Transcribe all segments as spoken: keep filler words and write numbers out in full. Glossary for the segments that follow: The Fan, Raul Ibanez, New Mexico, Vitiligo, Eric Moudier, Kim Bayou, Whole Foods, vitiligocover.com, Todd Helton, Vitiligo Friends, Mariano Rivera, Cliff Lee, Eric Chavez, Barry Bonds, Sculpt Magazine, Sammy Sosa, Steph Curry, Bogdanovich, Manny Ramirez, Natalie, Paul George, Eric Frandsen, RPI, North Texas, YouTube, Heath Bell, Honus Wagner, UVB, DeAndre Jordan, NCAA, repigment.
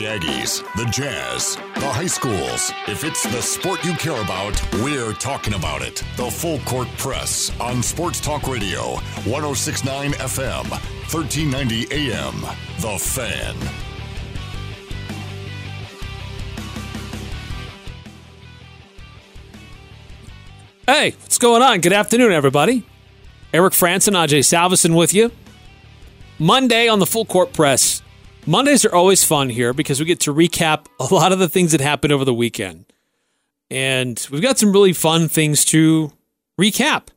the Aggies, the Jazz, the high schools. If it's the sport you care about, we're talking about it. The Full Court Press on Sports Talk Radio, one oh six point nine F M, thirteen ninety A M. The Fan. Hey, what's going on? Good afternoon, everybody. Eric Frandsen, Ajay Salvesen with you. Monday on the Full Court Press. Mondays are always fun here because we get to recap a lot of the things that happened over the weekend. And we've got some really fun things to recap.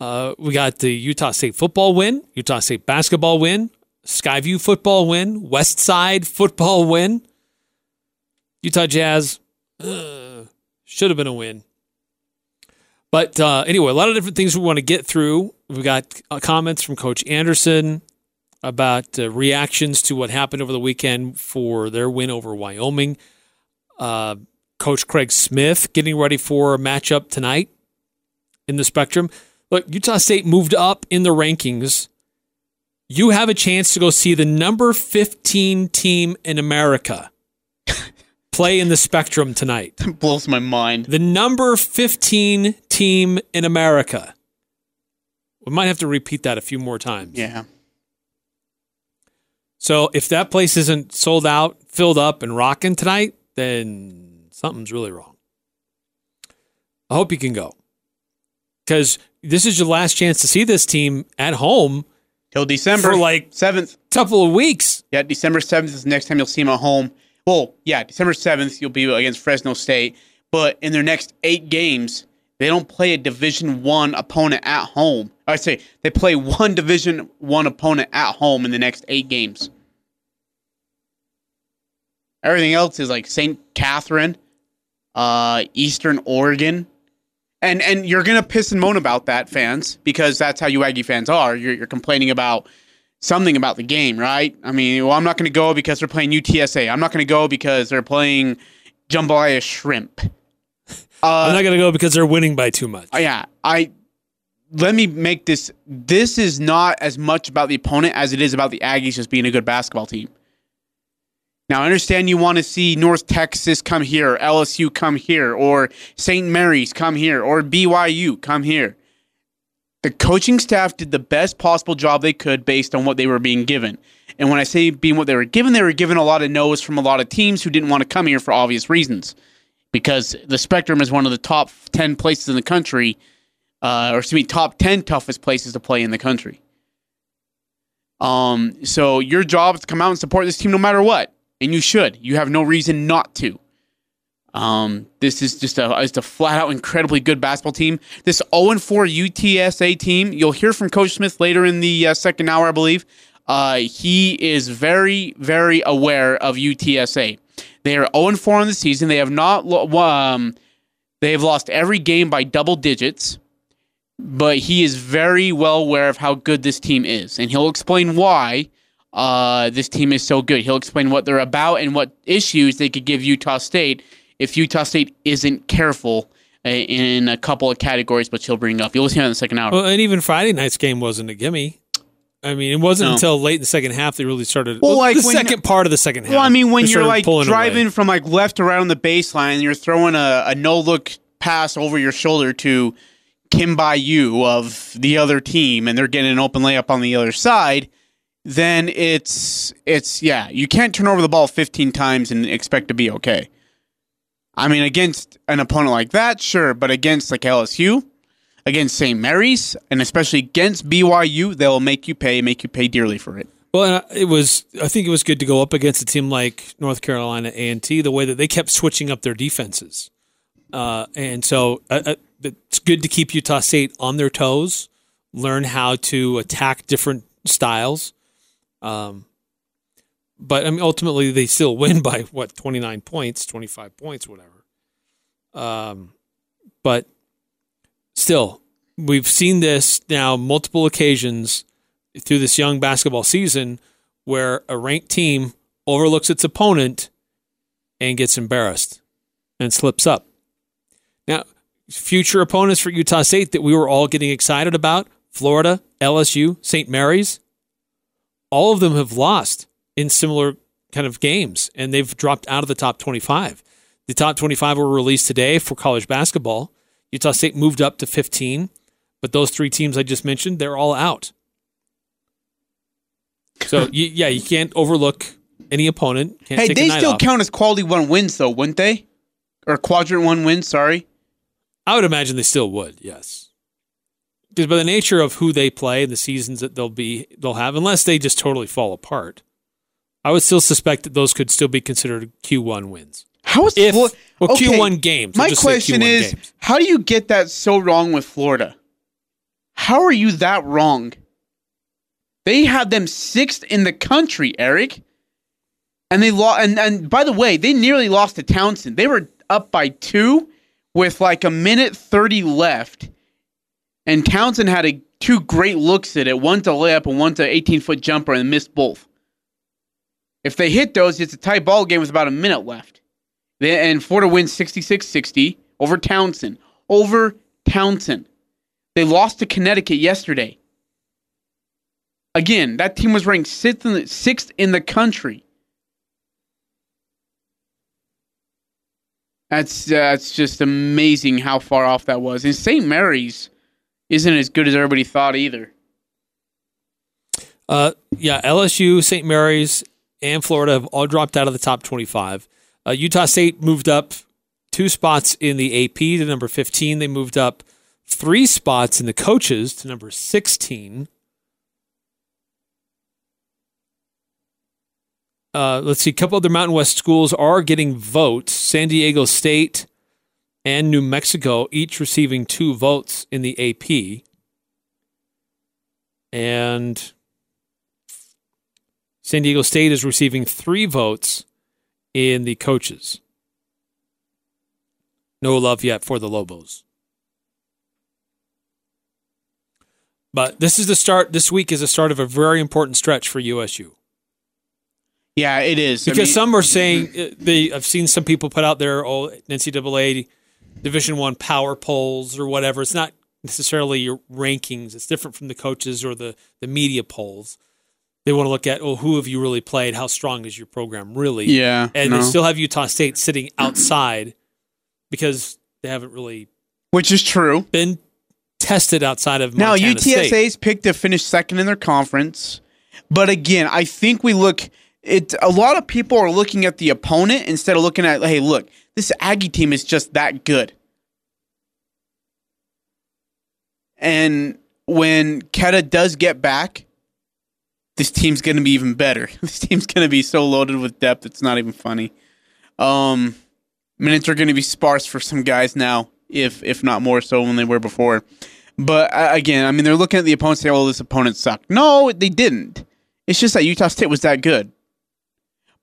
Uh, we got the Utah State football win, Utah State basketball win, Skyview football win, West Side football win. Utah Jazz uh, should have been a win. But uh, anyway, a lot of different things we want to get through. We've got uh, comments from Coach Anderson about uh, reactions to what happened over the weekend for their win over Wyoming. Uh, Coach Craig Smith getting ready for a matchup tonight in the Spectrum. Look, Utah State moved up in the rankings. You have a chance to go see the number fifteen team in America play in the Spectrum tonight. That blows my mind. The number fifteen team in America. We might have to repeat that a few more times. Yeah. So if that place isn't sold out, filled up, and rocking tonight, then something's really wrong. I hope you can go. Because this is your last chance to see this team at home. Till December for like seventh. Couple of weeks. Yeah, December seventh is the next time you'll see them at home. Well, yeah, December seventh, you'll be against Fresno State. But in their next eight games, they don't play a Division One opponent at home. I say they play one Division One opponent at home in the next eight games. Everything else is like Saint Catherine, uh, Eastern Oregon. And and you're going to piss and moan about that, fans, because that's how you Aggie fans are. You're, you're complaining about something about the game, right? I mean, well, I'm not going to go because they're playing U T S A. I'm not going to go because they're playing jambalaya shrimp. Uh, I'm not going to go because they're winning by too much. Yeah, I let me make this. This is not as much about the opponent as it is about the Aggies just being a good basketball team. Now, I understand you want to see North Texas come here, or L S U come here, or Saint Mary's come here, or B Y U come here. The coaching staff did the best possible job they could based on what they were being given. And when I say being what they were given, they were given a lot of no's from a lot of teams who didn't want to come here for obvious reasons. Because the Spectrum is one of the top ten places in the country, uh, or excuse me, top ten toughest places to play in the country. Um, so your job is to come out and support this team no matter what. And you should. You have no reason not to. Um, this is just a, just a flat-out incredibly good basketball team. This oh and four U T S A team, you'll hear from Coach Smith later in the uh, second hour, I believe. Uh, he is very, very aware of U T S A. They are oh and four on the season. They have not lo- um, they have lost every game by double digits, but he is very well aware of how good this team is, and he'll explain why uh, this team is so good. He'll explain what they're about and what issues they could give Utah State if Utah State isn't careful in a couple of categories, which he'll bring up. You'll listen in the second hour. Well, and even Friday night's game wasn't a gimme. I mean, it wasn't no. until late in the second half they really started. Well, well like the when, second part of the second half. Well, I mean, when you're like driving away from like left to right on the baseline, and you're throwing a, a no-look pass over your shoulder to Kim Bayou of the other team, and they're getting an open layup on the other side, then it's it's yeah, you can't turn over the ball fifteen times and expect to be okay. I mean, against an opponent like that, sure, but against like L S U, against Saint Mary's, and especially against B Y U, they'll make you pay, make you pay dearly for it. Well, it was, I think it was good to go up against a team like North Carolina A and T, the way that they kept switching up their defenses. Uh, and so uh, it's good to keep Utah State on their toes, learn how to attack different styles. Um But I mean, ultimately, they still win by, what, twenty-nine points, twenty-five points, whatever. Um, but still, we've seen this now multiple occasions through this young basketball season where a ranked team overlooks its opponent and gets embarrassed and slips up. Now, future opponents for Utah State that we were all getting excited about, Florida, L S U, Saint Mary's, all of them have lost in similar kind of games, and they've dropped out of the top twenty-five. The top twenty-five were released today for college basketball. Utah State moved up to fifteen, but those three teams I just mentioned, they're all out. So, you, yeah, you can't overlook any opponent. Can't hey, take they still off. Count as quality one wins, though, wouldn't they? Or quadrant one wins, sorry. I would imagine they still would, yes. Because by the nature of who they play and the seasons that they'll be, they'll have, unless they just totally fall apart, I would still suspect that those could still be considered Q one wins. How is if, Flo- well, okay. Q one games. My question is, games. How do you get that so wrong with Florida? How are you that wrong? They had them sixth in the country, Eric. And they lost. And, and by the way, they nearly lost to Townsend. They were up by two with like a minute thirty left. And Townsend had a, two great looks at it. One to layup and one to eighteen-foot jumper and missed both. If they hit those, it's a tie ball game with about a minute left. And Florida wins sixty-six sixty over Townsend. Over Townsend. They lost to Connecticut yesterday. Again, that team was ranked sixth in the, sixth in the country. That's that's uh, just amazing how far off that was. And Saint Mary's isn't as good as everybody thought either. Uh, yeah, L S U, Saint Mary's, and Florida have all dropped out of the top twenty-five. Uh, Utah State moved up two spots in the A P to number fifteen. They moved up three spots in the coaches to number sixteen. Uh, let's see, a couple other Mountain West schools are getting votes. San Diego State and New Mexico, each receiving two votes in the A P. And San Diego State is receiving three votes in the coaches. No love yet for the Lobos. But this is the start. This week is the start of a very important stretch for U S U. Yeah, it is. Because I mean, some are saying, they. I've seen some people put out their old N C double A Division I power polls or whatever. It's not necessarily your rankings. It's different from the coaches or the, the media polls. They want to look at, oh, who have you really played? How strong is your program really? Yeah, and no. They still have Utah State sitting outside because they haven't really Which is true. Been tested outside of Montana Now, U T S A's State. Picked to finish second in their conference. But again, I think we look... It, a lot of people are looking at the opponent instead of looking at, hey, look, this Aggie team is just that good. And when Keta does get back, this team's going to be even better. This team's going to be so loaded with depth, it's not even funny. Um, minutes are going to be sparse for some guys now, if if not more so than they were before. But, uh, again, I mean, they're looking at the opponent and saying, oh, this opponent sucked. No, they didn't. It's just that Utah State was that good.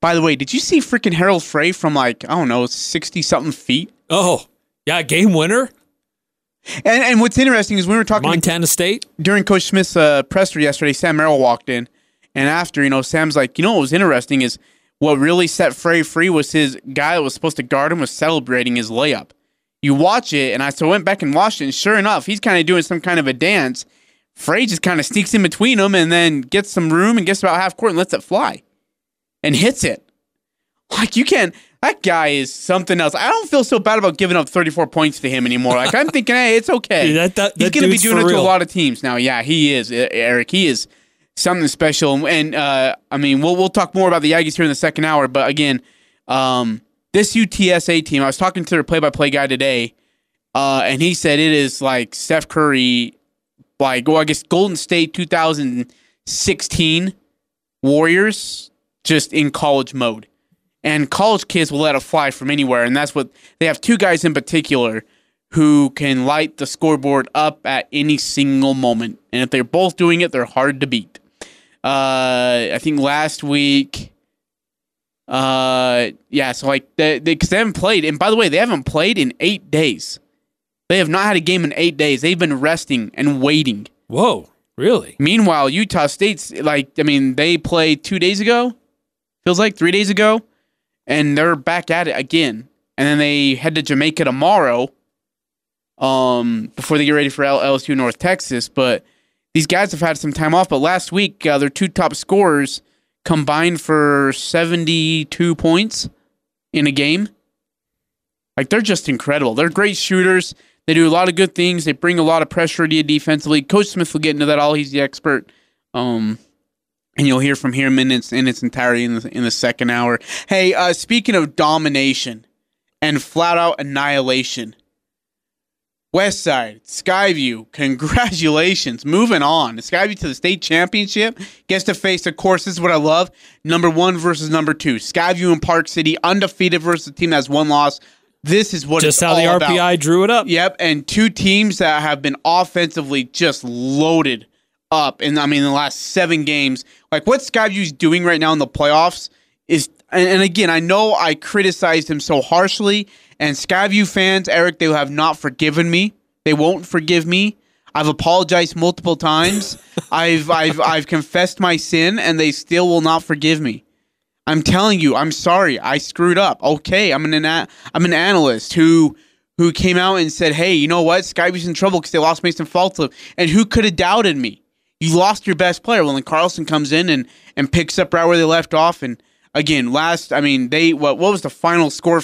By the way, did you see freaking Harold Frey from like, I don't know, sixty-something feet? Oh, yeah, game winner. And and what's interesting is we were talking Montana to, State? During Coach Smith's uh, presser yesterday, Sam Merrill walked in. And after, you know, Sam's like, you know what was interesting is what really set Frey free was his guy that was supposed to guard him was celebrating his layup. You watch it, and I so went back and watched it, and sure enough, he's kind of doing some kind of a dance. Frey just kind of sneaks in between them and then gets some room and gets about half court and lets it fly. And hits it. Like, you can't. That guy is something else. I don't feel so bad about giving up thirty-four points to him anymore. Like, I'm thinking, hey, it's okay. Dude, that, that, He's going to be doing it real. To a lot of teams now. Yeah, he is, Eric. He is something special. And, uh, I mean, we'll we'll talk more about the Aggies here in the second hour. But, again, um, this U T S A team, I was talking to their play-by-play guy today, uh, and he said it is like Steph Curry, like, well, I guess Golden State two thousand sixteen Warriors, just in college mode. And college kids will let it fly from anywhere, and that's what they have two guys in particular who can light the scoreboard up at any single moment. And if they're both doing it, they're hard to beat. Uh, I think last week, uh, yeah, so like, they, they, 'cause they haven't played, and by the way, they haven't played in eight days. They have not had a game in eight days. They've been resting and waiting. Whoa, really? Meanwhile, Utah State's, like, I mean, they played two days ago. Feels like three days ago, and they're back at it again. And then they head to Jamaica tomorrow um, before they get ready for L S U North Texas. But these guys have had some time off. But last week, uh, their two top scorers combined for seventy-two points in a game. Like, they're just incredible. They're great shooters. They do a lot of good things. They bring a lot of pressure to you defensively. Coach Smith will get into that all. He's the expert. Um, and you'll hear from him in its, in its entirety in the, in the second hour. Hey, uh, speaking of domination and flat-out annihilation, West Side, Skyview, congratulations. Moving on. Skyview to the state championship. Gets to face, of course, this is what I love, number one versus number two. Skyview and Park City, undefeated versus a team that has one loss. This is what just it's all about. Just how the R P I drew it up. Yep, and two teams that have been offensively just loaded up. And, I mean, in the last seven games. Like, what Skyview's doing right now in the playoffs is, and, and again, I know I criticized him so harshly, and Skyview fans, Eric, they have not forgiven me. They won't forgive me. I've apologized multiple times. I've I've I've confessed my sin, and they still will not forgive me. I'm telling you, I'm sorry. I screwed up. Okay, I'm an I'm an analyst who who came out and said, hey, you know what? Skyview's in trouble because they lost Mason Falslev. And who could have doubted me? You lost your best player. Well, then Carlson comes in and, and picks up right where they left off. And again, last, I mean, they what what was the final score?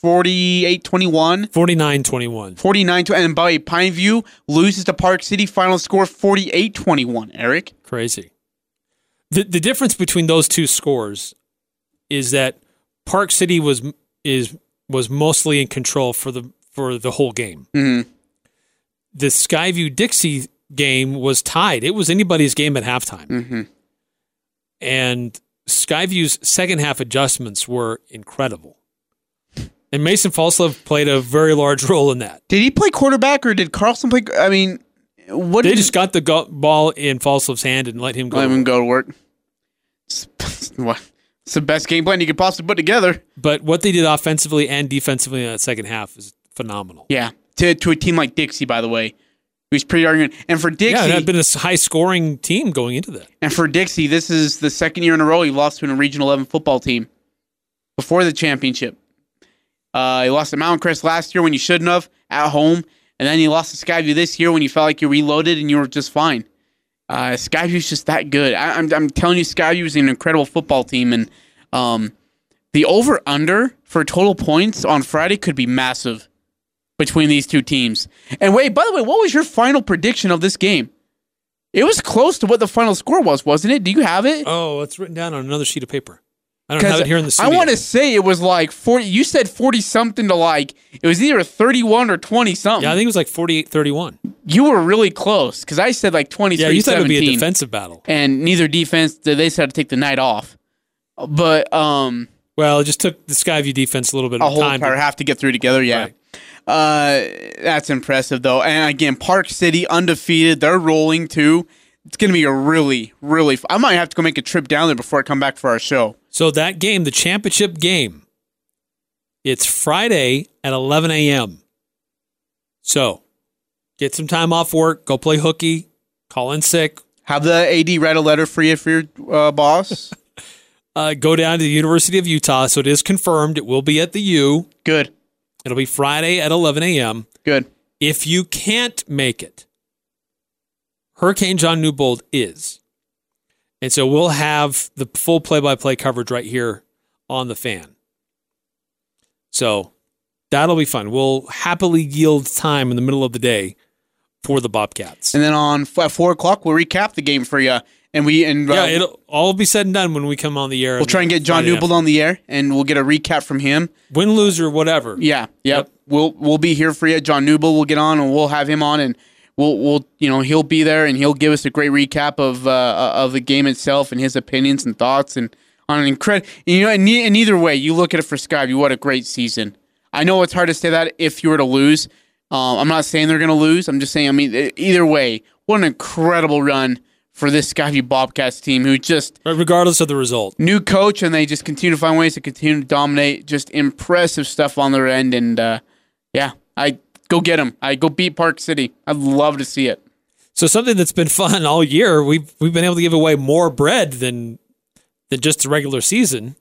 forty-eight twenty-one forty-nine twenty-one forty-nine twenty-one And by Pineview loses to Park City. Final score forty-eight twenty-one Eric. Crazy. The the difference between those two scores is that Park City was is was mostly in control for the for the whole game. Mm-hmm. The Skyview Dixie game was tied. It was anybody's game at halftime. Mm-hmm. And Skyview's second half adjustments were incredible. And Mason Falslev played a very large role in that. Did he play quarterback or did Carlson play? I mean, what did they just he, got the go- ball in Falslev's hand and let him go. Let him go to work. What? It's the best game plan you could possibly put together. But what they did offensively and defensively in that second half is phenomenal. Yeah, to to a team like Dixie, by the way, who's pretty arguing. And for Dixie, yeah, it had been a high scoring team going into that. And for Dixie, this is the second year in a row he lost to a Regional eleven football team before the championship. Uh, you lost to Mountain Crest last year when you shouldn't have, at home. And then you lost to Skyview this year when you felt like you reloaded and you were just fine. Uh, Skyview's just that good. I, I'm, I'm telling you, Skyview is an incredible football team. And um, the over-under for total points on Friday could be massive between these two teams. And wait, by the way, what was your final prediction of this game? It was close to what the final score was, wasn't it? Do you have it? Oh, it's written down on another sheet of paper. I don't have it here in the studio. I want to say it was like forty. You said forty-something to like, it was either thirty-one or twenty-something. Yeah, I think it was like forty-eight thirty-one. You were really close, because I said like twenty-three seventeen. Yeah, you thought it would be a defensive battle. And neither defense, they said to take the night off. But, um... Well, it just took the Skyview defense a little bit of time. A whole power half to get through together, yeah. Right. Uh, that's impressive, though. And again, Park City, undefeated. They're rolling, too. It's going to be a really, really... I might have to go make a trip down there before I come back for our show. So that game, the championship game, it's Friday at eleven a.m. So get some time off work, go play hooky, call in sick. Have the A D write a letter for you for your uh, boss. uh, go down to the University of Utah. So it is confirmed. It will be at the U. Good. It'll be Friday at eleven a.m. Good. If you can't make it, Hurricane John Newbold is. And so we'll have the full play-by-play coverage right here on The Fan. So that'll be fun. We'll happily yield time in the middle of the day for the Bobcats. And then on at four o'clock, we'll recap the game for you. And we and uh, yeah, it'll all be said and done when we come on the air. We'll try and get John Newbold on the air, and we'll get a recap from him. Win, lose, or whatever. Yeah, yep. yep. We'll we'll be here for you. John Newbold will get on, and we'll have him on and. We'll, we'll, you know, he'll be there and he'll give us a great recap of uh, of the game itself and his opinions and thoughts and on an incredible. You know, and, and either way, you look at it for Skyview, what a great season! I know it's hard to say that if you were to lose. Um, I'm not saying they're going to lose. I'm just saying. I mean, either way, what an incredible run for this Skyview Bobcats team, who just regardless of the result, new coach, and they just continue to find ways to continue to dominate. Just impressive stuff on their end, and uh, yeah, I. Go get them. I go beat Park City. I'd love to see it. So something that's been fun all year, we've we've been able to give away more bread than than just the regular season.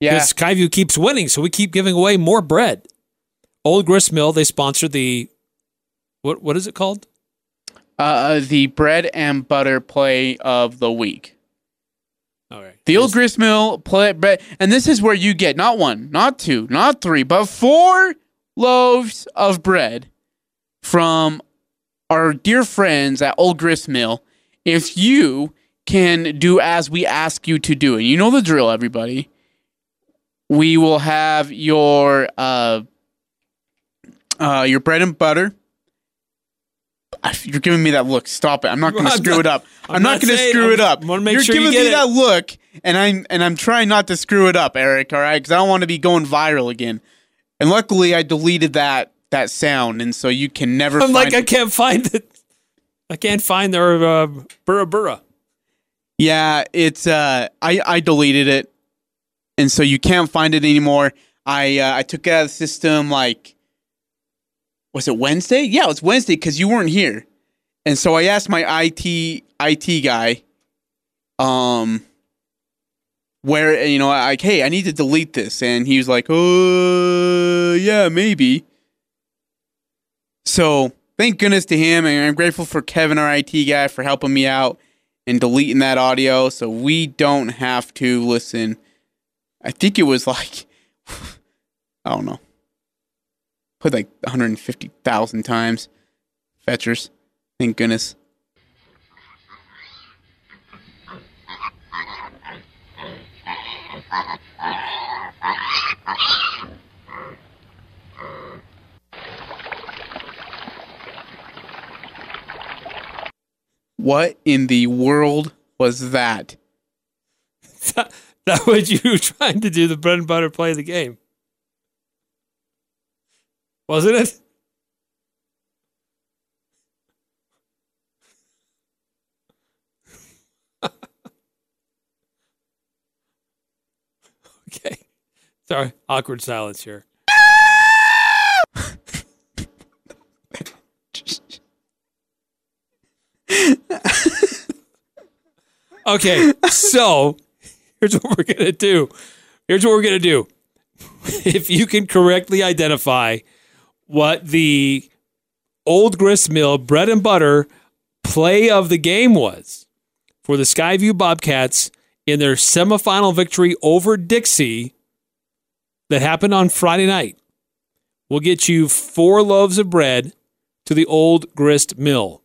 Yeah. Because Skyview keeps winning, so we keep giving away more bread. Old Grist Mill, they sponsor the what what is it called? Uh, the bread and butter play of the week. All right. The Old Grist Mill play, and this is where you get not one, not two, not three, but four loaves of bread from our dear friends at Old Grist Mill. If you can do as we ask you to do, and you know the drill, everybody, we will have your uh, uh, your bread and butter. You're giving me that look. Stop it. I'm not going to screw it up. I'm not going to screw it up. You're giving me that look, and I'm and I'm trying not to screw it up, Eric, all right? Because I don't want to be going viral again. And luckily, I deleted that that sound, and so you can never find it. I'm like, I can't find it. I can't find their uh, burra burra. Yeah, it's uh, I, I deleted it, and so you can't find it anymore. I, uh, I took it out of the system like... Was it Wednesday? Yeah, it was Wednesday because you weren't here. And so I asked my I T I T guy, um, where, you know, like, hey, I need to delete this. And he was like, oh, yeah, maybe. So thank goodness to him. And I'm grateful for Kevin, our I T guy, for helping me out and deleting that audio so we don't have to listen. I think it was like, I don't know. Put like one hundred fifty thousand times. Fetchers. Thank goodness. What in the world was that? that? That was you trying to do the bread and butter play of the game. Wasn't it? Okay. Sorry. Awkward silence here. Okay. So here's what we're going to do. Here's what we're going to do. If you can correctly identify what the Old Grist Mill bread and butter play of the game was for the Skyview Bobcats in their semifinal victory over Dixie that happened on Friday night. We'll get you four loaves of bread to the Old Grist Mill.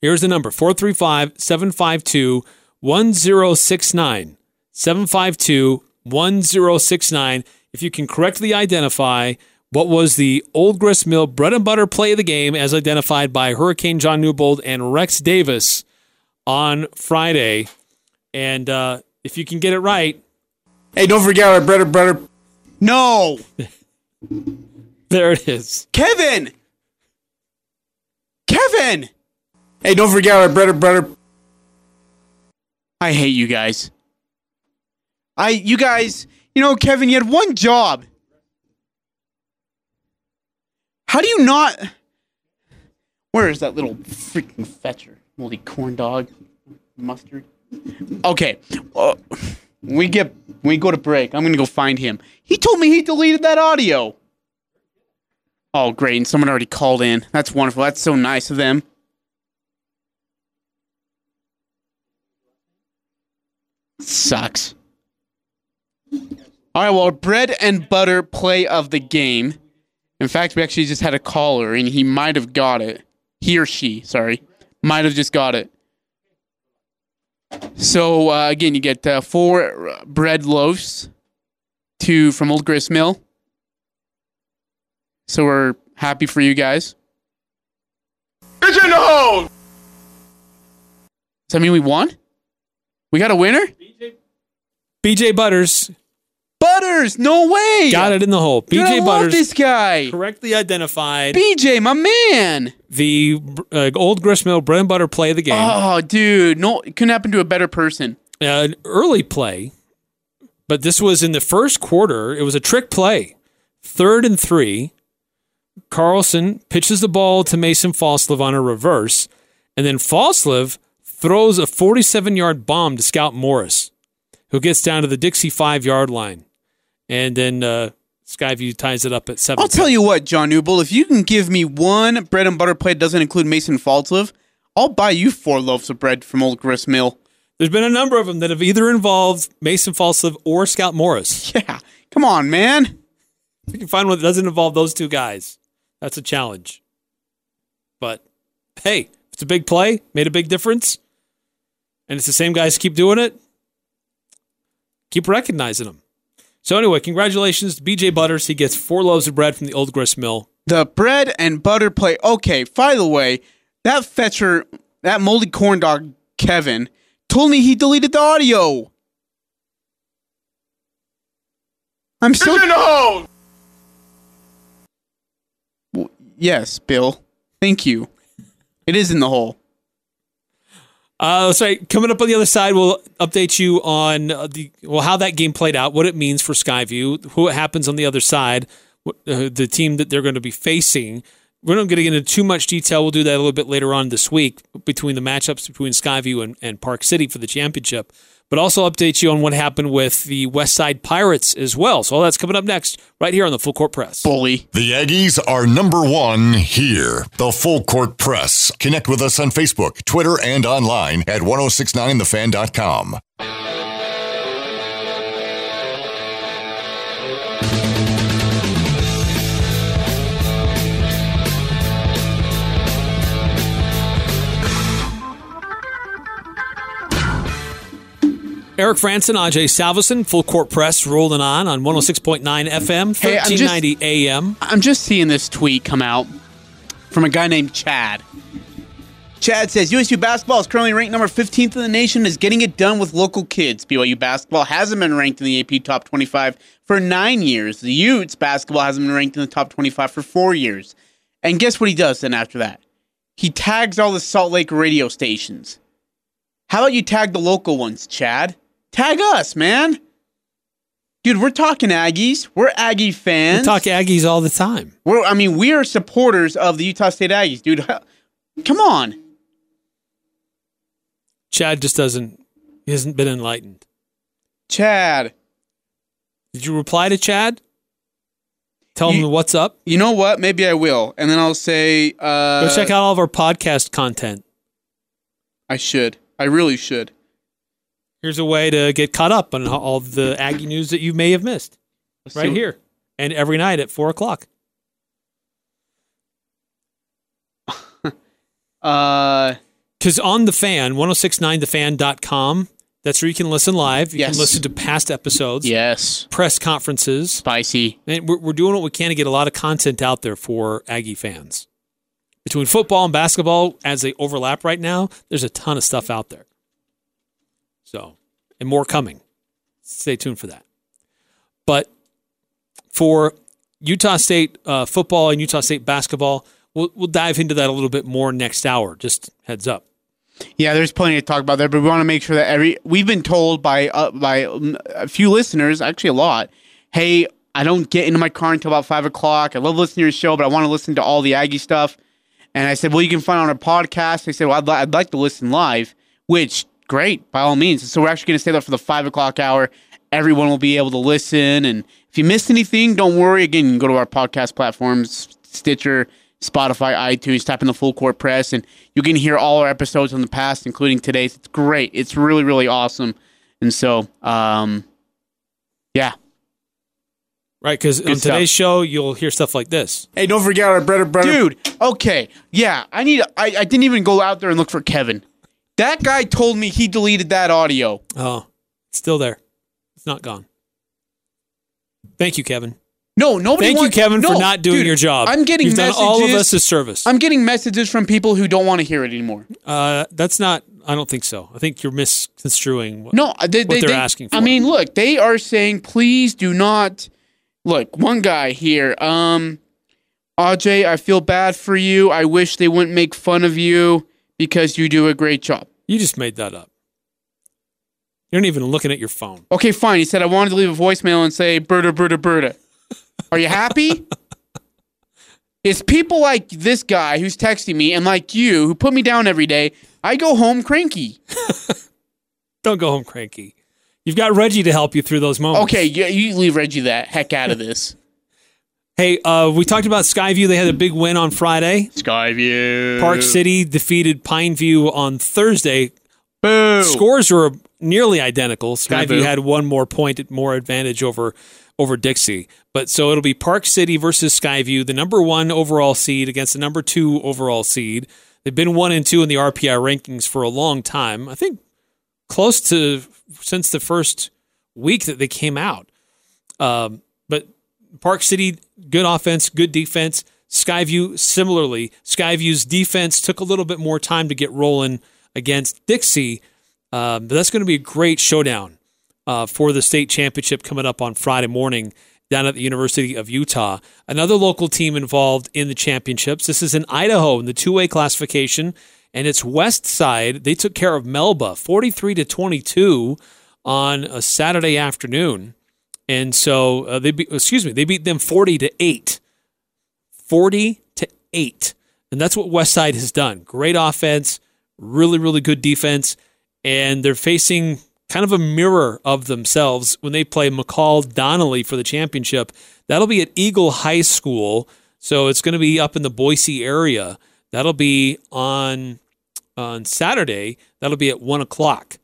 Here's the number, four three five, seven five two, one zero six nine. seven five two, one zero six nine. If you can correctly identify what was the Old Grist Mill bread and butter play of the game as identified by Hurricane John Newbold and Rex Davis on Friday. And uh, if you can get it right... Hey, don't forget our bread and butter... No! There it is. Kevin! Kevin! Hey, don't forget our bread and butter... I hate you guys. I, you guys... You know, Kevin, you had one job. How do you not... Where is that little freaking fetcher? Moldy corn dog, mustard. Okay, uh, when we get when we go to break, I'm gonna go find him. He told me he deleted that audio. Oh, great! And someone already called in. That's wonderful. That's so nice of them. Sucks. All right. Well, bread and butter play of the game. In fact, we actually just had a caller, and he might have got it. He or she, sorry, might have just got it. So, uh, again, you get uh, four bread loaves, two from Old Grist Mill. So we're happy for you guys. It's in the hole! Does that mean we won? We got a winner? B J, B J Butters. Butters, no way! Got it in the hole. B J Dude, I Butters. Love this guy. Correctly identified. B J, my man. The uh, Old Grist Mill bread and butter play of the game. Oh, dude, no, it couldn't happen to a better person. Uh, an early play, but this was in the first quarter. It was a trick play. Third and three. Carlson pitches the ball to Mason Falslev on a reverse, and then Falslev throws a forty-seven-yard bomb to Scout Morris, who gets down to the Dixie five-yard line. And then uh, Skyview ties it up at seven. I'll tell you what, John Newbold, if you can give me one bread and butter plate that doesn't include Mason Falslev, I'll buy you four loaves of bread from Old Grist Mill. There's been a number of them that have either involved Mason Falslev or Scout Morris. Yeah. Come on, man. If you can find one that doesn't involve those two guys, that's a challenge. But, hey, it's a big play, made a big difference, and it's the same guys keep doing it, keep recognizing them. So anyway, congratulations to B J Butters. He gets four loaves of bread from the Old Grist Mill. The bread and butter play. Okay, by the way, that fetcher, that moldy corn dog, Kevin, told me he deleted the audio. I'm still... You're in the hole! Well, yes, Bill. Thank you. It is in the hole. Uh, sorry. Coming up on the other side, we'll update you on the well how that game played out, what it means for Skyview, who happens on the other side, what, uh, the team that they're going to be facing. We're not going to get into too much detail. We'll do that a little bit later on this week between the matchups between Skyview and, and Park City for the championship, but also update you on what happened with the West Side Pirates as well. So all that's coming up next right here on the Full Court Press. Bully. The Aggies are number one here. The Full Court Press. Connect with us on Facebook, Twitter, and online at ten sixty-nine the fan dot com. Eric Frandsen, Ajay Salvesen, Full Court Press, rolling on on one oh six point nine F M, thirteen ninety hey, I'm just, A M. I'm just seeing this tweet come out from a guy named Chad. Chad says, U S U basketball is currently ranked number fifteenth in the nation and is getting it done with local kids. B Y U basketball hasn't been ranked in the A P Top twenty-five for nine years. The Utes basketball hasn't been ranked in the Top twenty-five for four years. And guess what he does then after that? He tags all the Salt Lake radio stations. How about you tag the local ones, Chad? Tag us, man. Dude, we're talking Aggies. We're Aggie fans. We talk Aggies all the time. We're, I mean, we are supporters of the Utah State Aggies, dude. Come on. Chad just doesn't, he hasn't been enlightened. Chad. Did you reply to Chad? Tell you, him what's up? You know what? Maybe I will. And then I'll say... Uh, Go check out all of our podcast content. I should. I really should. Here's a way to get caught up on all the Aggie news that you may have missed. Let's right here. And every night at four o'clock. uh, Because on The Fan, ten sixty-nine the fan dot com, that's where you can listen live. You yes. can listen to past episodes. Yes. Press conferences. Spicy. And we're, we're doing what we can to get a lot of content out there for Aggie fans. Between football and basketball, as they overlap right now, there's a ton of stuff out there. So, and more coming. Stay tuned for that. But for Utah State uh, football and Utah State basketball, we'll, we'll dive into that a little bit more next hour. Just heads up. Yeah, there's plenty to talk about there, but we want to make sure that every... We've been told by uh, by a few listeners, actually a lot, hey, I don't get into my car until about five o'clock. I love listening to your show, but I want to listen to all the Aggie stuff. And I said, well, you can find it on our podcast. They said, well, I'd, li- I'd like to listen live, which, great, by all means. So we're actually going to stay there for the five o'clock hour. Everyone will be able to listen. And if you missed anything, don't worry. Again, you can go to our podcast platforms, Stitcher, Spotify, iTunes, type in the Full Court Press, and you can hear all our episodes in the past, including today's. It's great. It's really, really awesome. And so, um, yeah. Right, because on today's show, you'll hear stuff like this. Hey, don't forget our bread and butter. Dude, okay. Yeah, I need. I, I didn't even go out there and look for Kevin. That guy told me he deleted that audio. Oh, it's still there. It's not gone. Thank you, Kevin. No, nobody Thank wants, you, Kevin, no, for not doing dude, your job. I'm getting You've messages. Done all of us a service. I'm getting messages from people who don't want to hear it anymore. Uh, that's not... I don't think so. I think you're misconstruing what, no, they, what they, they're they, asking for. I mean, look, they are saying, please do not... Look, one guy here, um, Ajay, I feel bad for you. I wish they wouldn't make fun of you because you do a great job. You just made that up. You're not even looking at your phone. Okay, fine. He said, I wanted to leave a voicemail and say, Berta, Berta, Berta. Are you happy? It's people like this guy who's texting me and like you who put me down every day. I go home cranky. Don't go home cranky. You've got Reggie to help you through those moments. Okay, you, you leave Reggie that heck out of this. Hey, uh, we talked about Skyview. They had a big win on Friday. Skyview. Park City defeated Pineview on Thursday. Boo. Scores were nearly identical. Skyview had one more point, more advantage over over Dixie. But so it'll be Park City versus Skyview, the number one overall seed against the number two overall seed. They've been one and two in the R P I rankings for a long time. I think close to since the first week that they came out. Um, but Park City, good offense, good defense. Skyview, similarly. Skyview's defense took a little bit more time to get rolling against Dixie. Um, but that's going to be a great showdown uh, for the state championship coming up on Friday morning down at the University of Utah. Another local team involved in the championships. This is in Idaho in the two A classification, and it's West Side. They took care of Melba forty-three to twenty-two on a Saturday afternoon. And so uh, they be, excuse me, they beat them forty to eight. forty to eight. And that's what West Side has done. Great offense, really, really good defense, and they're facing kind of a mirror of themselves when they play McCall Donnelly for the championship. That'll be at Eagle High School, so it's going to be up in the Boise area. That'll be on on Saturday. That'll be at one o'clock.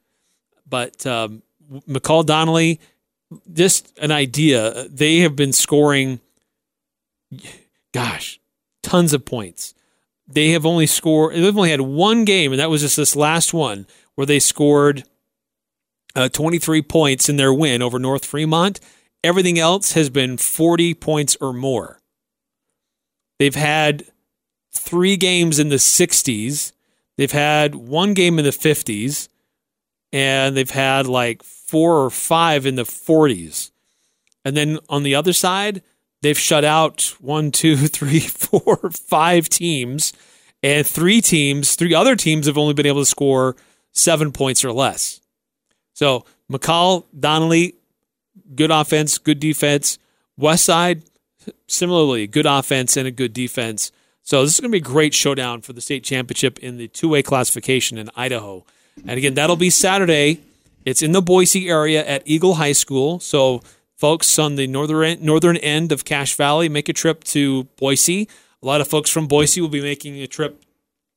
But um, McCall Donnelly, just an idea. They have been scoring, gosh, tons of points. They have only scored, they've only had one game, and that was just this last one, where they scored uh, twenty-three points in their win over North Fremont. Everything else has been forty points or more. They've had three games in the sixties. They've had one game in the fifties. And they've had like four or five in the forties. And then on the other side, they've shut out one, two, three, four, five teams. And three teams, three other teams have only been able to score seven points or less. So McCall Donnelly, good offense, good defense. Westside, similarly, good offense and a good defense. So this is going to be a great showdown for the state championship in the two A classification in Idaho. And again, that'll be Saturday. It's in the Boise area at Eagle High School. So folks on the northern northern end of Cache Valley, make a trip to Boise. A lot of folks from Boise will be making a trip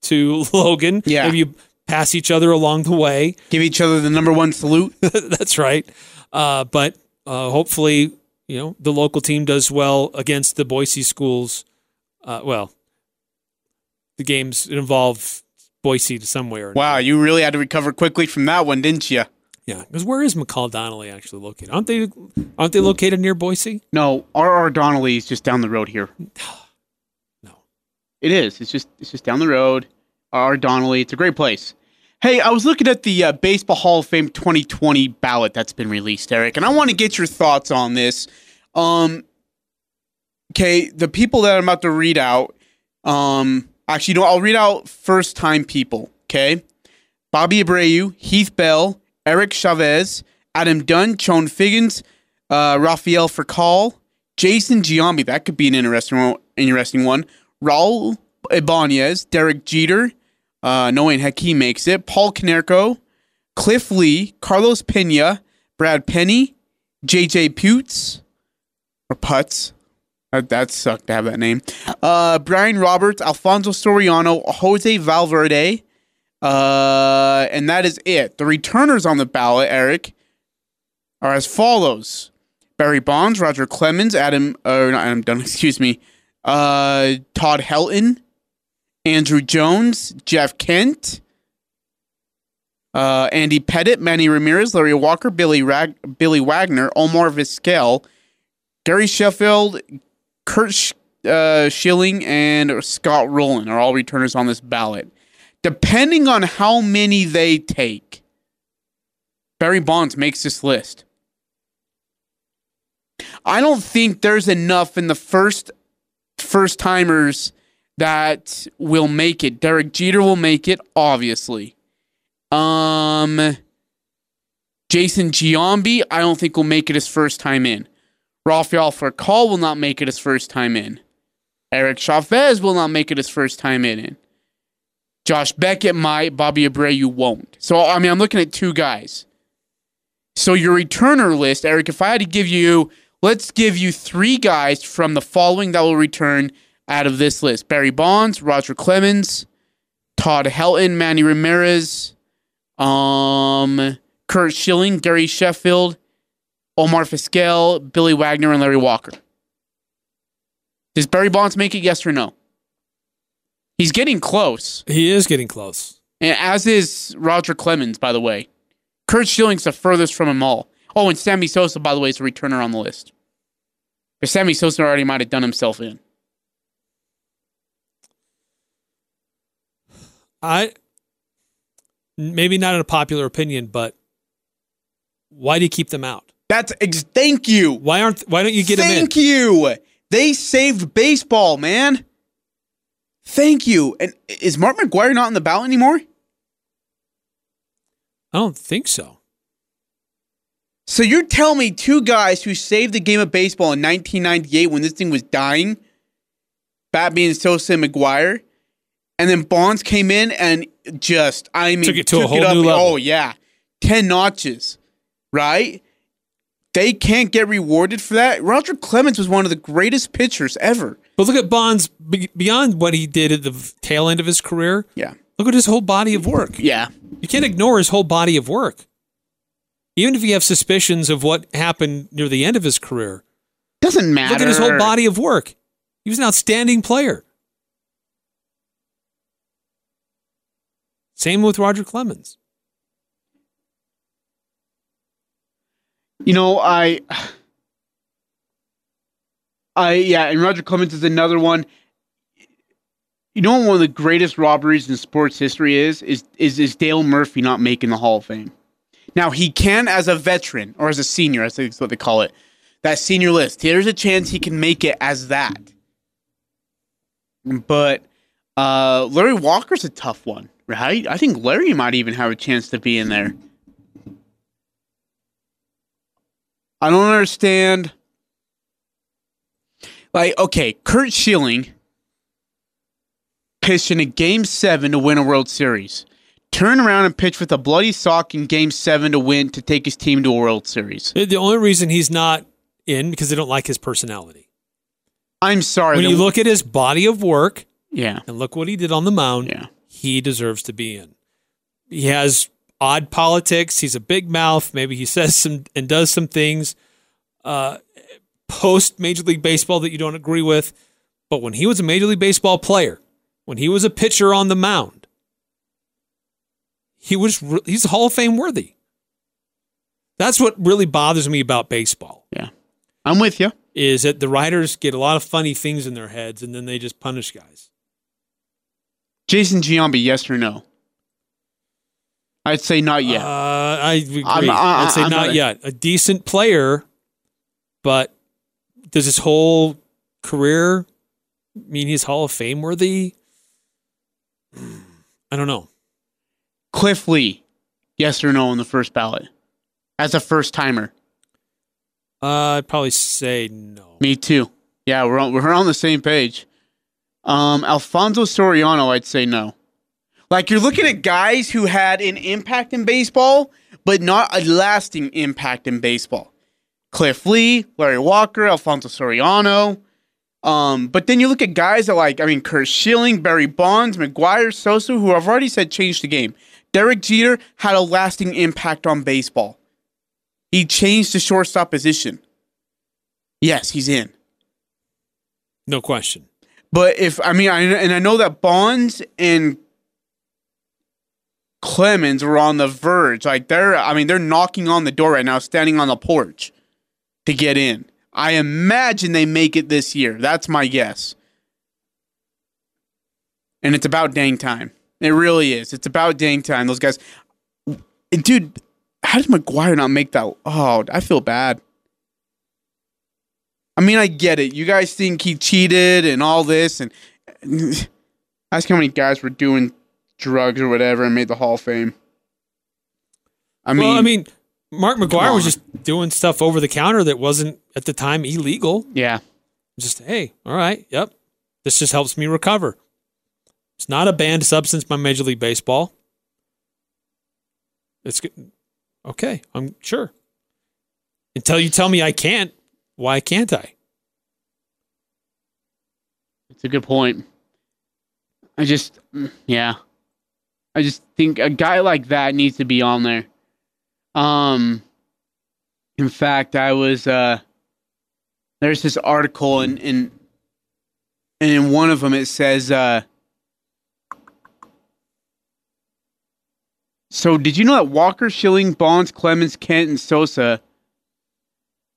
to Logan. Yeah. Maybe you pass each other along the way. Give each other the number one salute. That's right. Uh, but uh, hopefully, you know, the local team does well against the Boise schools. Uh, well, the games involve Boise to some way or another. Wow, you really had to recover quickly from that one, didn't you? Yeah, because where is McCall Donnelly actually located? Aren't they aren't they located near Boise? No, R R Donnelly is just down the road here. No, it is. It's just it's just down the road. R R Donnelly, it's a great place. Hey, I was looking at the uh, Baseball Hall of Fame twenty twenty ballot that's been released, Eric, and I want to get your thoughts on this. Um, okay, the people that I'm about to read out. Um, Actually, you know, I'll read out first-time people, okay? Bobby Abreu, Heath Bell, Eric Chavez, Adam Dunn, Chon Figgins, uh, Rafael Fercal, Jason Giambi. That could be an interesting one. Interesting one. Raul Ibanez, Derek Jeter. Uh, no way heck he makes it. Paul Konerko, Cliff Lee, Carlos Pena, Brad Penny, J J Putz, or Putz. That, that sucked to have that name. Uh, Brian Roberts, Alfonso Soriano, Jose Valverde, uh, and that is it. The returners on the ballot, Eric, are as follows: Barry Bonds, Roger Clemens, Adam, or not Adam Dunn, excuse me, uh, Todd Helton, Andrew Jones, Jeff Kent, uh, Andy Pettit, Manny Ramirez, Larry Walker, Billy Rag- Billy Wagner, Omar Vizquel, Gary Sheffield, Kurt uh, Schilling, and Scott Rowland are all returners on this ballot. Depending on how many they take, Barry Bonds makes this list. I don't think there's enough in the first first timers that will make it. Derek Jeter will make it, obviously. Um, Jason Giambi, I don't think will make it his first time in. Rafael Fercal will not make it his first time in. Eric Chavez will not make it his first time in. Josh Beckett might. Bobby Abreu won't. So, I mean, I'm looking at two guys. So your returner list, Eric, if I had to give you, let's give you three guys from the following that will return out of this list. Barry Bonds, Roger Clemens, Todd Helton, Manny Ramirez, um, Kurt Schilling, Gary Sheffield, Omar Fiscal, Billy Wagner, and Larry Walker. Does Barry Bonds make it, yes or no? He's getting close. He is getting close. And as is Roger Clemens, by the way. Kurt Schilling's the furthest from them all. Oh, and Sammy Sosa, by the way, is a returner on the list. But Sammy Sosa already might have done himself in. I, maybe not in a popular opinion, but why do you keep them out? That's ex- thank you. Why aren't? Why don't you get thank them in? Thank you. They saved baseball, man. Thank you. And is Mark McGwire not on the ballot anymore? I don't think so. So you're telling me two guys who saved the game of baseball in nineteen ninety-eight when this thing was dying, Bat being Sosa and McGwire, and then Bonds came in and just, I mean, took it to took a whole new level. Oh, yeah. Ten notches, right? They can't get rewarded for that. Roger Clemens was one of the greatest pitchers ever. But look at Bonds, beyond what he did at the tail end of his career. Yeah. Look at his whole body of work. Yeah. You can't ignore his whole body of work. Even if you have suspicions of what happened near the end of his career. Doesn't matter. Look at his whole body of work. He was an outstanding player. Same with Roger Clemens. You know, I... I yeah, and Roger Clemens is another one. You know what one of the greatest robberies in sports history is? Is is is Dale Murphy not making the Hall of Fame? Now, he can as a veteran, or as a senior, I think that's what they call it, that senior list. There's a chance he can make it as that. But uh, Larry Walker's a tough one, right? I think Larry might even have a chance to be in there. I don't understand. Like, okay, Kurt Schilling pitched in a Game seven to win a World Series. Turn around and pitch with a bloody sock in Game seven to win, to take his team to a World Series. The only reason he's not in, because they don't like his personality. I'm sorry. When you w- look at his body of work, yeah, and look what he did on the mound, yeah, he deserves to be in. He has odd politics. He's a big mouth. Maybe he says some and does some things uh, post-Major League Baseball that you don't agree with. But when he was a Major League Baseball player, when he was a pitcher on the mound, he was he's Hall of Fame worthy. That's what really bothers me about baseball. Yeah, I'm with you. Is that the writers get a lot of funny things in their heads, and then they just punish guys. Jason Giambi, yes or no? I'd say not yet. Uh, I agree. I'm, I, I'd say I'm not, not yet. A decent player, but does his whole career mean he's Hall of Fame worthy? I don't know. Cliff Lee, yes or no on the first ballot as a first-timer? Uh, I'd probably say no. Me too. Yeah, we're on, we're on the same page. Um, Alfonso Soriano, I'd say no. Like, you're looking at guys who had an impact in baseball, but not a lasting impact in baseball. Cliff Lee, Larry Walker, Alfonso Soriano. Um, but then you look at guys that, like, I mean, Kurt Schilling, Barry Bonds, McGwire, Sosa, who I've already said changed the game. Derek Jeter had a lasting impact on baseball. He changed the shortstop position. Yes, he's in. No question. But if, I mean, I, and I know that Bonds and Clemens were on the verge. Like, they're, I mean, they're knocking on the door right now, standing on the porch to get in. I imagine they make it this year. That's my guess. And it's about dang time. It really is. It's about dang time. Those guys. Dude, how did McGwire not make that? Oh, I feel bad. I mean, I get it. You guys think he cheated and all this, and ask how many guys were doing drugs or whatever and made the Hall of Fame. I mean, well, I mean, Mark McGwire was just doing stuff over the counter that wasn't at the time illegal. Yeah. Just, hey, all right, yep. This just helps me recover. It's not a banned substance by Major League Baseball. It's good. Okay, I'm sure. Until you tell me I can't, why can't I? It's a good point. I just, yeah. I just think a guy like that needs to be on there. Um, in fact, I was, uh, there's this article and, and, and in one of them it says, uh, so did you know that Walker, Schilling, Bonds, Clemens, Kent, and Sosa,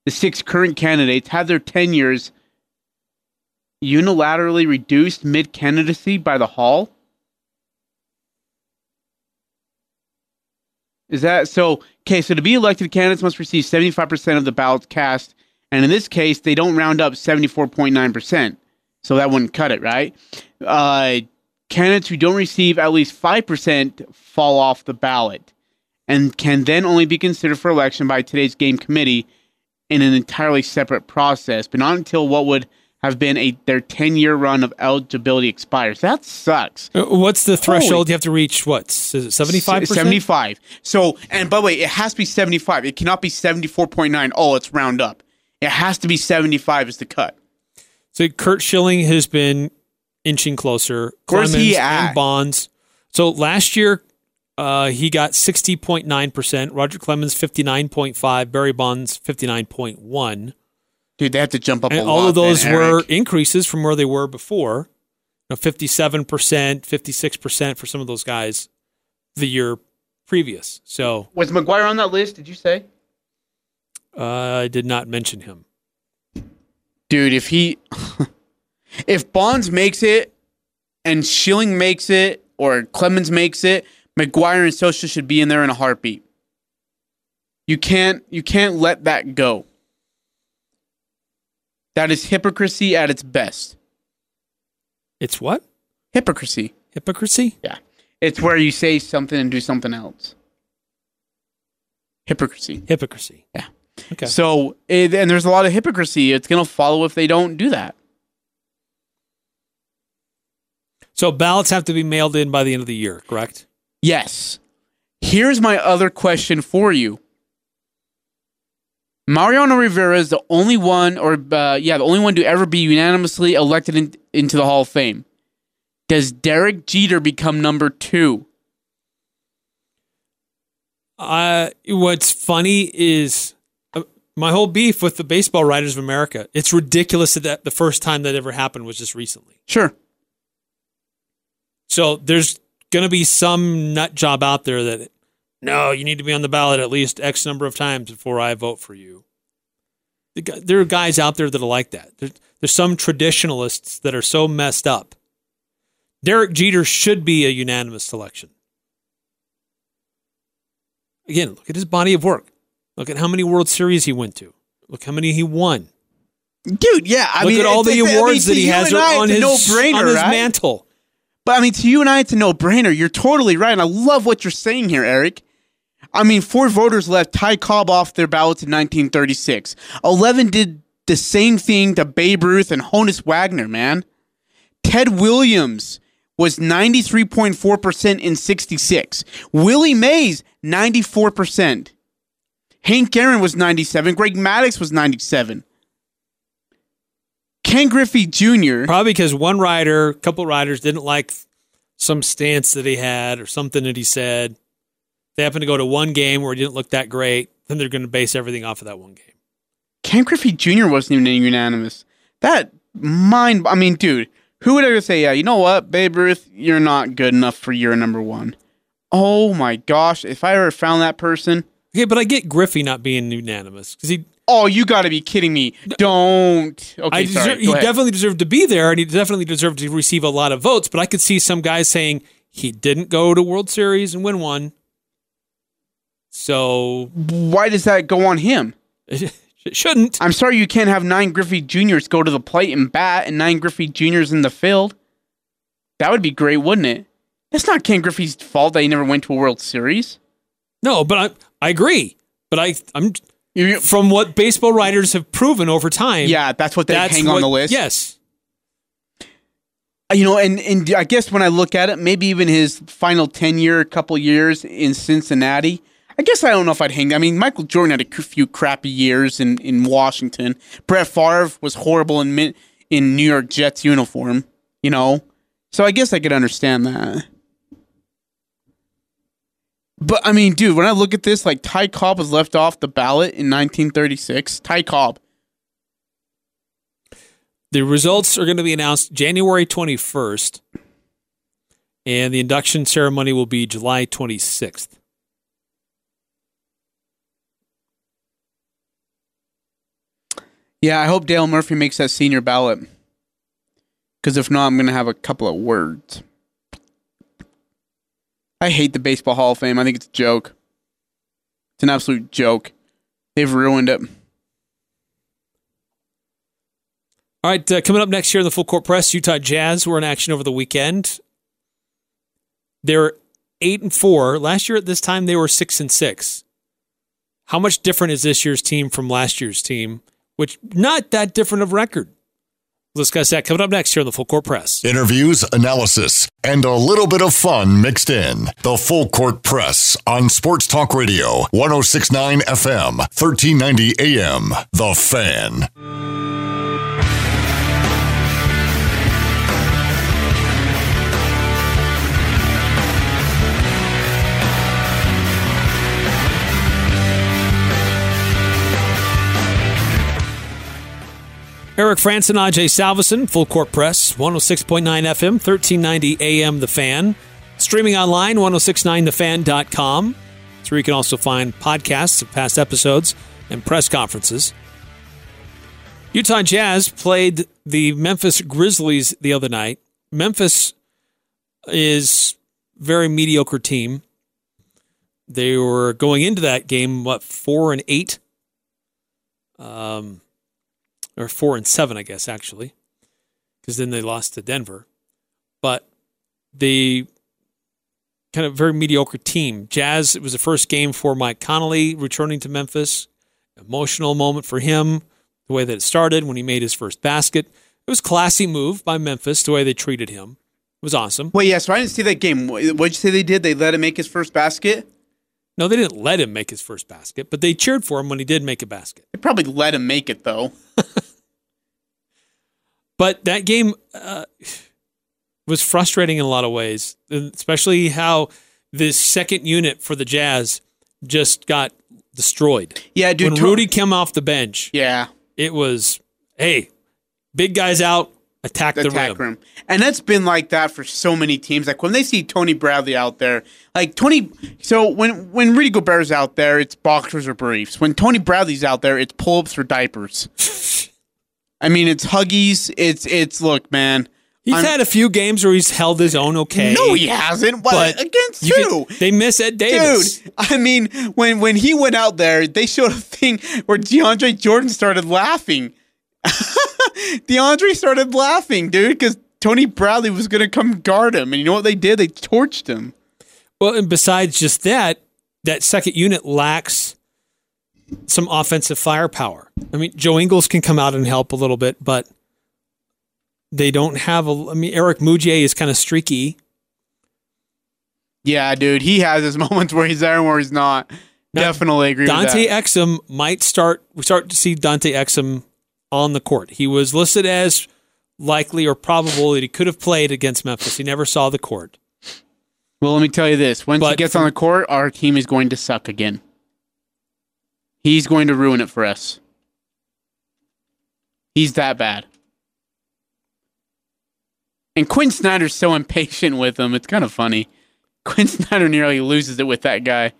the six current candidates, had their tenures unilaterally reduced mid-candidacy by the Hall? Is that so? Okay, so to be elected, candidates must receive seventy-five percent of the ballots cast, and in this case, they don't round up seventy-four point nine percent, so that wouldn't cut it, right? Uh, candidates who don't receive at least five percent fall off the ballot and can then only be considered for election by today's game committee in an entirely separate process, but not until what would have been a their ten-year run of eligibility expires. That sucks. What's the threshold Holy. you have to reach? What, seventy-five percent? seventy-five. So, and by the way, it has to be seventy-five. It cannot be seventy-four point nine. Oh, let's round up. It has to be seventy-five is the cut. So Curt Schilling has been inching closer. Where's Clemens he at? And Bonds. So last year, uh, he got sixty point nine percent. Roger Clemens, fifty-nine point five. Barry Bonds, fifty-nine point one. Dude, they have to jump up and a lot. And all of those man, were increases from where they were before. You know, fifty-seven percent, fifty-six percent for some of those guys the year previous. So was McGuire on that list, did you say? Uh, I did not mention him. Dude, if he... if Bonds makes it and Schilling makes it or Clemens makes it, McGuire and Sosa should be in there in a heartbeat. You can't, you can't let that go. That is hypocrisy at its best. It's what? Hypocrisy. Hypocrisy? Yeah. It's where you say something and do something else. Hypocrisy. Hypocrisy. Yeah. Okay. So, it, and there's a lot of hypocrisy. It's going to follow if they don't do that. So ballots have to be mailed in by the end of the year, correct? Yes. Here's my other question for you. Mariano Rivera is the only one, or uh, yeah, the only one to ever be unanimously elected in, into the Hall of Fame. Does Derek Jeter become number two? Uh, what's funny is uh, my whole beef with the Baseball Writers of America. It's ridiculous that the first time that ever happened was just recently. Sure. So there's going to be some nut job out there that... It, no, you need to be on the ballot at least X number of times before I vote for you. There are guys out there that are like that. There's, there's some traditionalists that are so messed up. Derek Jeter should be a unanimous selection. Again, look at his body of work. Look at how many World Series he went to. Look how many he won. Dude, yeah. I look mean, at all the awards I mean, that he has on his, on his right? mantle. But, I mean, to you and I, it's a no-brainer. You're totally right, and I love what you're saying here, Eric. I mean, four voters left Ty Cobb off their ballots in nineteen thirty-six. Eleven did the same thing to Babe Ruth and Honus Wagner, man. Ted Williams was ninety-three point four percent in sixty-six. Willie Mays, ninety-four percent. Hank Aaron was ninety-seven. Greg Maddux was ninety-seven. Ken Griffey Junior Probably because one writer, a couple writers didn't like some stance that he had or something that he said. They happened to go to one game where he didn't look that great. Then they're going to base everything off of that one game. Ken Griffey Junior wasn't even unanimous. That mind... I mean, dude, who would ever say, yeah, you know what, Babe Ruth, you're not good enough for year number one. Oh my gosh, if I ever found that person... Okay, but I get Griffey not being unanimous because he... Oh, you got to be kidding me. Don't. Okay, I deserve, sorry. He definitely deserved to be there, and he definitely deserved to receive a lot of votes, but I could see some guys saying he didn't go to World Series and win one. So... Why does that go on him? It shouldn't. I'm sorry you can't have nine Griffey Juniors go to the plate and bat and nine Griffey Juniors in the field. That would be great, wouldn't it? That's not Ken Griffey's fault that he never went to a World Series. No, but I, I agree. But I, I'm... From what baseball writers have proven over time. Yeah, that's what they that's hang what, on the list. Yes. You know, and, and I guess when I look at it, maybe even his final tenure, a couple years in Cincinnati, I guess I don't know if I'd hang. I mean, Michael Jordan had a few crappy years in, in Washington. Brett Favre was horrible in in New York Jets uniform, you know. So I guess I could understand that. But, I mean, dude, when I look at this, like, Ty Cobb was left off the ballot in nineteen thirty-six. Ty Cobb. The results are going to be announced January twenty-first, and the induction ceremony will be July twenty-sixth. Yeah, I hope Dale Murphy makes that senior ballot. Because if not, I'm going to have a couple of words. I hate the Baseball Hall of Fame. I think it's a joke. It's an absolute joke. They've ruined it. All right, uh, coming up next year in the Full Court Press, Utah Jazz were in action over the weekend. They're eight and four. Last year at this time, they were six and six. How much different is this year's team from last year's team? Which, not that different of record. We'll discuss that coming up next here on the Full Court Press. Interviews, analysis, and a little bit of fun mixed in. The Full Court Press on Sports Talk Radio, one oh six point nine F M, thirteen ninety A M. The Fan. Eric Frandsen, Ajay Salvesen, Full Court Press, one oh six point nine F M, thirteen ninety A M, The Fan. Streaming online, ten sixty-nine the fan dot com. It's where you can also find podcasts of past episodes and press conferences. Utah Jazz played the Memphis Grizzlies the other night. Memphis is a very mediocre team. They were going into that game, what, four and eight? Um... Or four and seven, I guess, actually, because then they lost to Denver. But the kind of very mediocre team. Jazz, it was the first game for Mike Conley returning to Memphis. Emotional moment for him, the way that it started when he made his first basket. It was a classy move by Memphis, the way they treated him. It was awesome. Well, yeah, so I didn't see that game. What did you say they did? They let him make his first basket? No, they didn't let him make his first basket, but they cheered for him when he did make a basket. They probably let him make it, though. But that game uh, was frustrating in a lot of ways, especially how this second unit for the Jazz just got destroyed. Yeah, dude. When to- Rudy came off the bench, yeah, it was, hey, big guys out, attack the, the attack rim. rim. And that's been like that for so many teams. Like when they see Tony Bradley out there, like Tony, so when, when Rudy Gobert's out there, it's boxers or briefs. When Tony Bradley's out there, it's pull-ups or diapers. I mean, it's Huggies. It's, it's look, man. He's I'm, had a few games where he's held his own okay. No, he hasn't. What? But against who? Could, they miss Ed Davis. Dude, I mean, when, when he went out there, they showed a thing where DeAndre Jordan started laughing. DeAndre started laughing, dude, because Tony Bradley was going to come guard him. And you know what they did? They torched him. Well, and besides just that, that second unit lacks some offensive firepower. I mean, Joe Ingles can come out and help a little bit, but they don't have a... I mean, Eric Moudier is kind of streaky. Yeah, dude. He has his moments where he's there and where he's not. Now, definitely agree Dante with that. Exum might start... We start to see Dante Exum on the court. He was listed as likely or probable that he could have played against Memphis. He never saw the court. Well, let me tell you this. Once but, he gets on the court, our team is going to suck again. He's going to ruin it for us. He's that bad. And Quinn Snyder's so impatient with him. It's kind of funny. Quinn Snyder nearly loses it with that guy.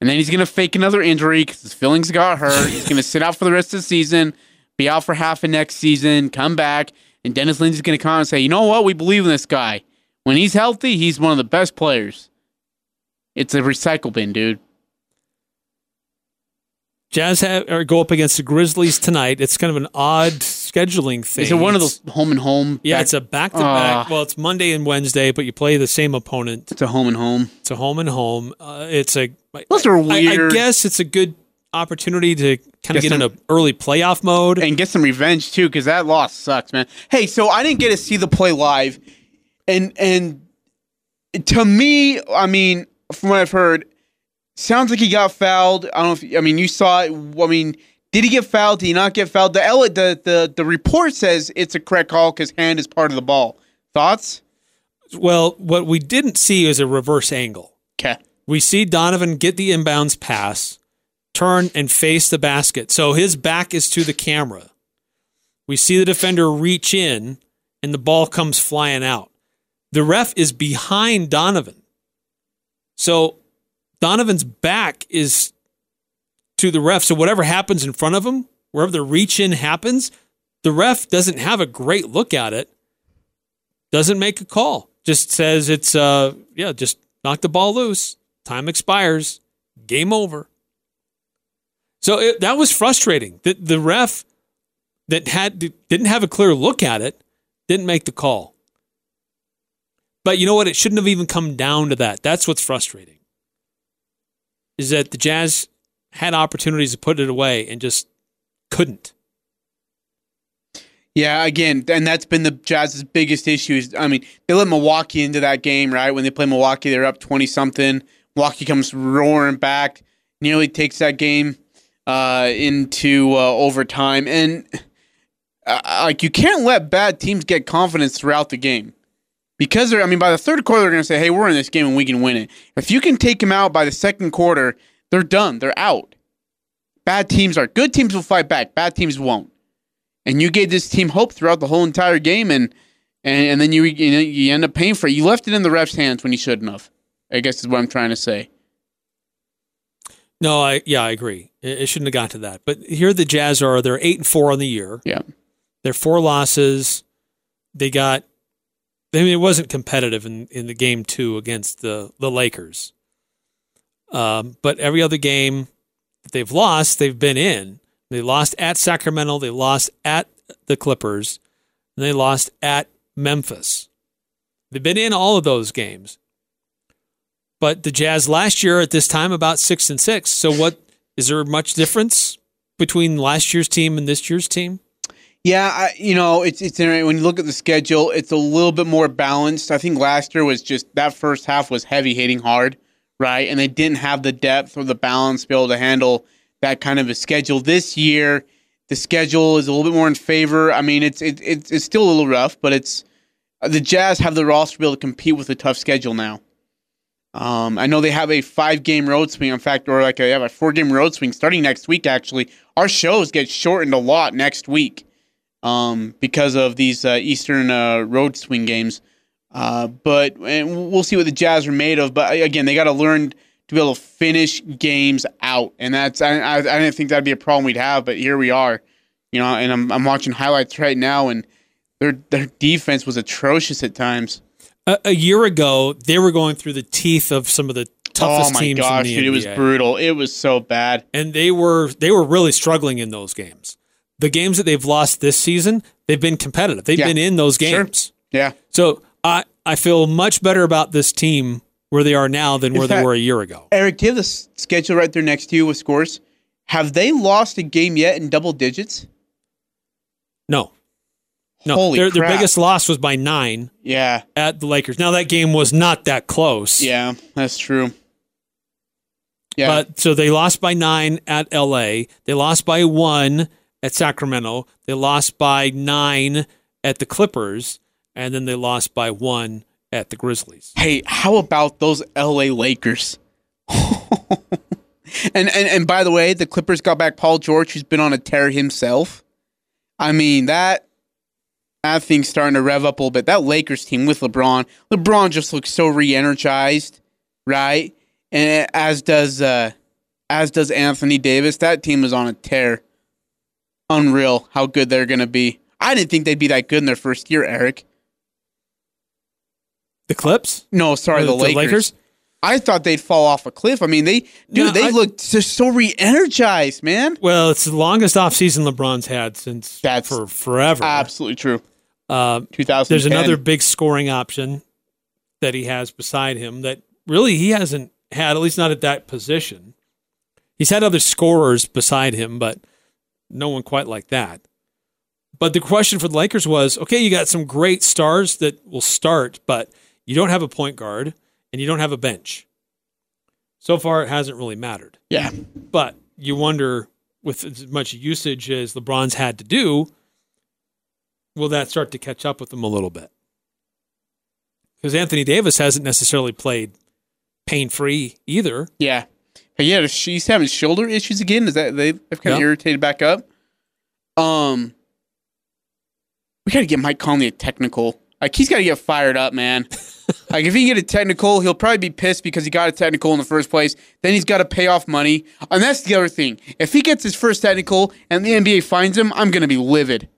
And then he's going to fake another injury because his feelings got hurt. He's going to sit out for the rest of the season, be out for half of next season, come back, and Dennis Lindsey's going to come and say, you know what? We believe in this guy. When he's healthy, he's one of the best players. It's a recycle bin, dude. Jazz have, or go up against the Grizzlies tonight. It's kind of an odd scheduling thing. Is it one of those home and home? Yeah, back- it's a back-to-back. Uh, well, it's Monday and Wednesday, but you play the same opponent. It's a home and home. It's a home and home. Uh, it's a. Those are weird. I, I guess it's a good opportunity to kind of get, get some, in an early playoff mode and get some revenge too, because that loss sucks, man. Hey, so I didn't get to see the play live, and and to me, I mean, from what I've heard. Sounds like he got fouled. I don't know if, I mean, you saw it. I mean, did he get fouled? Did he not get fouled? The the the, the report says it's a correct call because hand is part of the ball. Thoughts? Well, what we didn't see is a reverse angle. Okay. We see Donovan get the inbounds pass, turn and face the basket. So his back is to the camera. We see the defender reach in, and the ball comes flying out. The ref is behind Donovan. So Donovan's back is to the ref. So whatever happens in front of him, wherever the reach in happens, the ref doesn't have a great look at it. Doesn't make a call. Just says it's, uh, yeah, just knock the ball loose. Time expires. Game over. So it, that was frustrating. The, the ref that had didn't have a clear look at it, didn't make the call. But you know what? It shouldn't have even come down to that. That's what's frustrating. Is that the Jazz had opportunities to put it away and just couldn't. Yeah, again, and that's been the Jazz's biggest issue. Is, I mean, they let Milwaukee into that game, right? When they play Milwaukee, they're up twenty-something. Milwaukee comes roaring back, nearly takes that game uh, into uh, overtime. And uh, like, you can't let bad teams get confidence throughout the game. Because, they're, I mean, by the third quarter, they're going to say, hey, we're in this game and we can win it. If you can take them out by the second quarter, they're done. They're out. Bad teams are. Good teams will fight back. Bad teams won't. And you gave this team hope throughout the whole entire game, and and, and then you you, know, you end up paying for it. You left it in the ref's hands when you shouldn't have, I guess is what I'm trying to say. No, I yeah, I agree. It, it shouldn't have got to that. But here the Jazz are. They're eight and four on the year. Yeah, they're four losses. They got. I mean, it wasn't competitive in, in the game two against the the Lakers. Um, but every other game that they've lost, they've been in. They lost at Sacramento. They lost at the Clippers. And they lost at Memphis. They've been in all of those games. But the Jazz last year at this time, about six and six. So what is there much difference between last year's team and this year's team? Yeah, I, you know, it's it's when you look at the schedule, it's a little bit more balanced. I think last year was just that first half was heavy hitting hard, right? And they didn't have the depth or the balance to be able to handle that kind of a schedule. This year, the schedule is a little bit more in favor. I mean, it's it, it, it's still a little rough, but it's the Jazz have the roster to be able to compete with a tough schedule now. Um, I know they have a five-game road swing, in fact, or like they have a four-game road swing starting next week, actually. Our shows get shortened a lot next week um, because of these uh, Eastern uh, road swing games. Uh, but and we'll see what the Jazz are made of. But, again, they got to learn to be able to finish games out. And that's I, I I didn't think that'd be a problem we'd have, but here we are. You know, and I'm I'm watching highlights right now, and their their defense was atrocious at times. A, a year ago, they were going through the teeth of some of the toughest oh teams gosh, in the dude, N B A. It was brutal. It was so bad. And they were they were really struggling in those games. The games that they've lost this season, they've been competitive. They've yeah. been in those games. Sure. Yeah. So I I feel much better about this team where they are now than where fact, they were a year ago. Eric, do you have the schedule right there next to you with scores? Have they lost a game yet in double digits? No. No. Holy their, crap. Their biggest loss was by nine yeah. at the Lakers. Now, that game was not that close. Yeah, that's true. Yeah. But, so they lost by nine at L A. They lost by one at Sacramento. They lost by nine at the Clippers. And then they lost by one at the Grizzlies. Hey, how about those L A Lakers? and, and and by the way, the Clippers got back Paul George, who's been on a tear himself. I mean, that that thing's starting to rev up a little bit. That Lakers team with LeBron, LeBron just looks so re-energized, right? And as does uh, as does Anthony Davis. That team is on a tear. Unreal how good they're going to be. I didn't think they'd be that good in their first year, Eric. The Clips? No, sorry, the, the, Lakers. the Lakers. I thought they'd fall off a cliff. I mean, they dude, no, they I, looked so re-energized, man. Well, it's the longest offseason LeBron's had since That's for forever. Absolutely true. Uh, twenty ten. There's another big scoring option that he has beside him that really he hasn't had, at least not at that position. He's had other scorers beside him, but no one quite like that. But the question for the Lakers was, okay, you got some great stars that will start, but you don't have a point guard, and you don't have a bench. So far, it hasn't really mattered. Yeah. But you wonder, with as much usage as LeBron's had to do, will that start to catch up with them a little bit? Because Anthony Davis hasn't necessarily played pain-free either. Yeah. Yeah, she's having shoulder issues again. Is that they've kind of yeah. irritated back up? Um, we got to get Mike Conley a technical. Like, he's got to get fired up, man. Like, if he can get a technical, he'll probably be pissed because he got a technical in the first place. Then he's got to pay off money. And that's the other thing. If he gets his first technical and the N B A fines him, I'm going to be livid.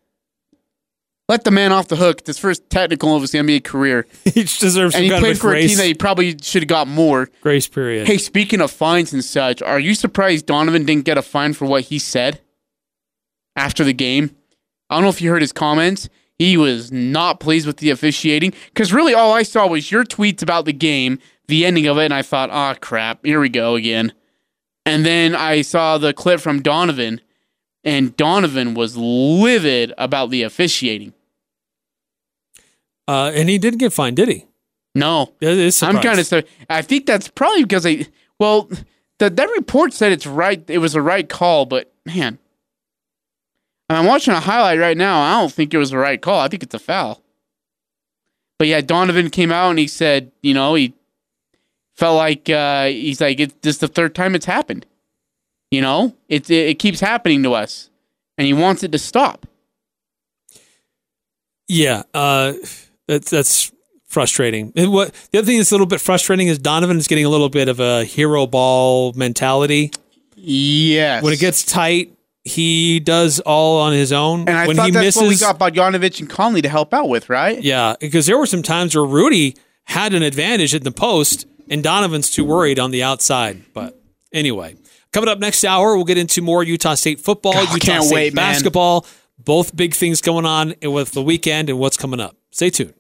Let the man off the hook. It's his first technical of his N B A career. He deserves some and he kind played of for grace. A team that he probably should have got more. Grace period. Hey, speaking of fines and such, are you surprised Donovan didn't get a fine for what he said after the game? I don't know if you heard his comments. He was not pleased with the officiating because really all I saw was your tweets about the game, the ending of it, and I thought, ah, oh, crap, here we go again. And then I saw the clip from Donovan, and Donovan was livid about the officiating. Uh, and he didn't get fined, did he? No. I'm kind of. I think that's probably because I. Well, the, that report said it's right. It was a right call, but man, I'm watching a highlight right now. I don't think it was the right call. I think it's a foul. But yeah, Donovan came out and he said, you know, he felt like uh, he's like, it, this is the third time it's happened. You know, it, it it keeps happening to us, and he wants it to stop. Yeah. Uh... That's that's frustrating. It, what, the other thing that's a little bit frustrating is Donovan is getting a little bit of a hero ball mentality. Yes. When it gets tight, he does all on his own. And I when thought he that's misses, what we got Bogdanovich and Conley to help out with, right? Yeah, because there were some times where Rudy had an advantage at the post, and Donovan's too worried on the outside. But anyway, coming up next hour, we'll get into more Utah State football, God, Utah State wait, basketball, man. Both big things going on with the weekend and what's coming up. Stay tuned.